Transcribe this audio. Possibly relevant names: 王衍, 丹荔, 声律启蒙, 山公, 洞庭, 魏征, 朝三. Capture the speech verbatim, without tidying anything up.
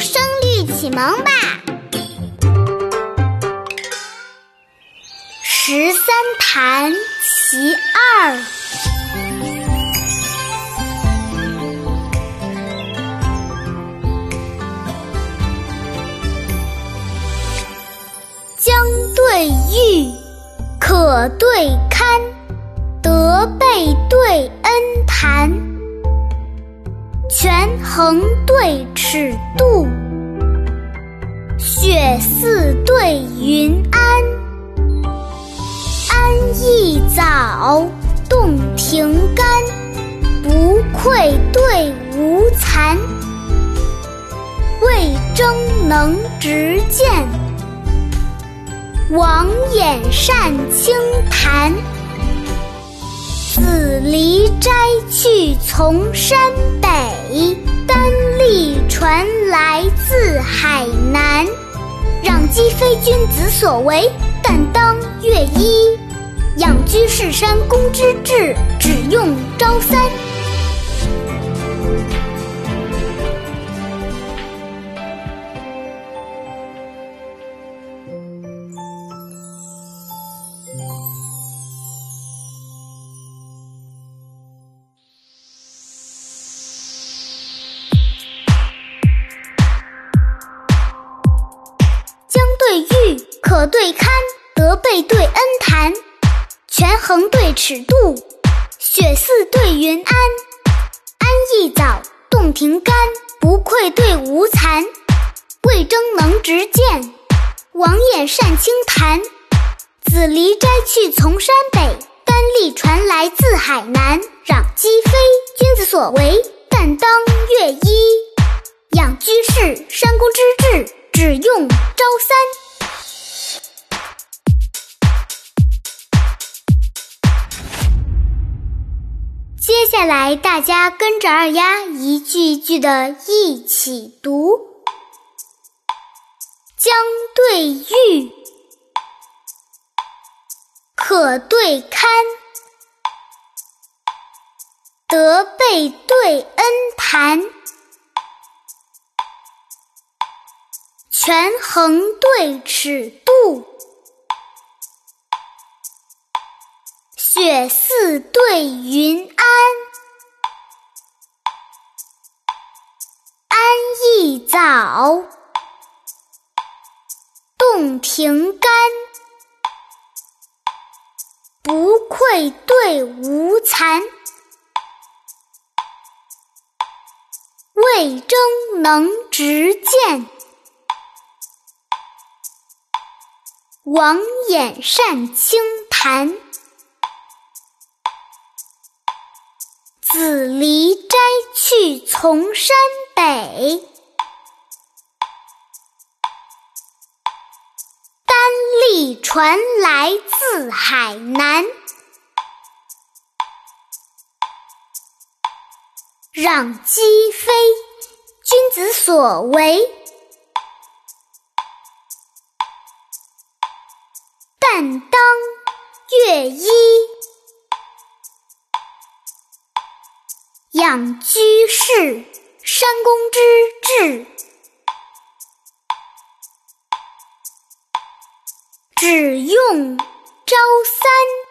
读声律启蒙吧。十三弹其二，将对誉，可对堪，德备对恩谈。 权衡对尺度，雪似对云安。安逸早，洞庭干。不愧对无残，魏征能执剑。王衍善清谈，子离斋去从山北。 丹栗传来自海南，攘鸡非君子所为，但当乐一。养居士山公之志，只用朝三。可对堪，德备对恩谈，权衡对尺度，雪似对云安。安逸早，洞庭干，不愧对无残。魏征能执剑，王衍善清谈。子离斋去从山北，丹栗传来自海南。攘鸡非君子所为，但当乐一。养居士，山公之志，只用朝三。 接下来，大家跟着二丫一句一句的一起读：将对誉，可对堪，德备对恩谈，权衡对尺度，雪似对云安。 早，洞庭干，不愧对无残。魏征能执剑，王衍善清谈，子离斋去从山北。 传来自海南，攘鸡非君子所为，但当乐一。养居士，山公之志。 只用朝三。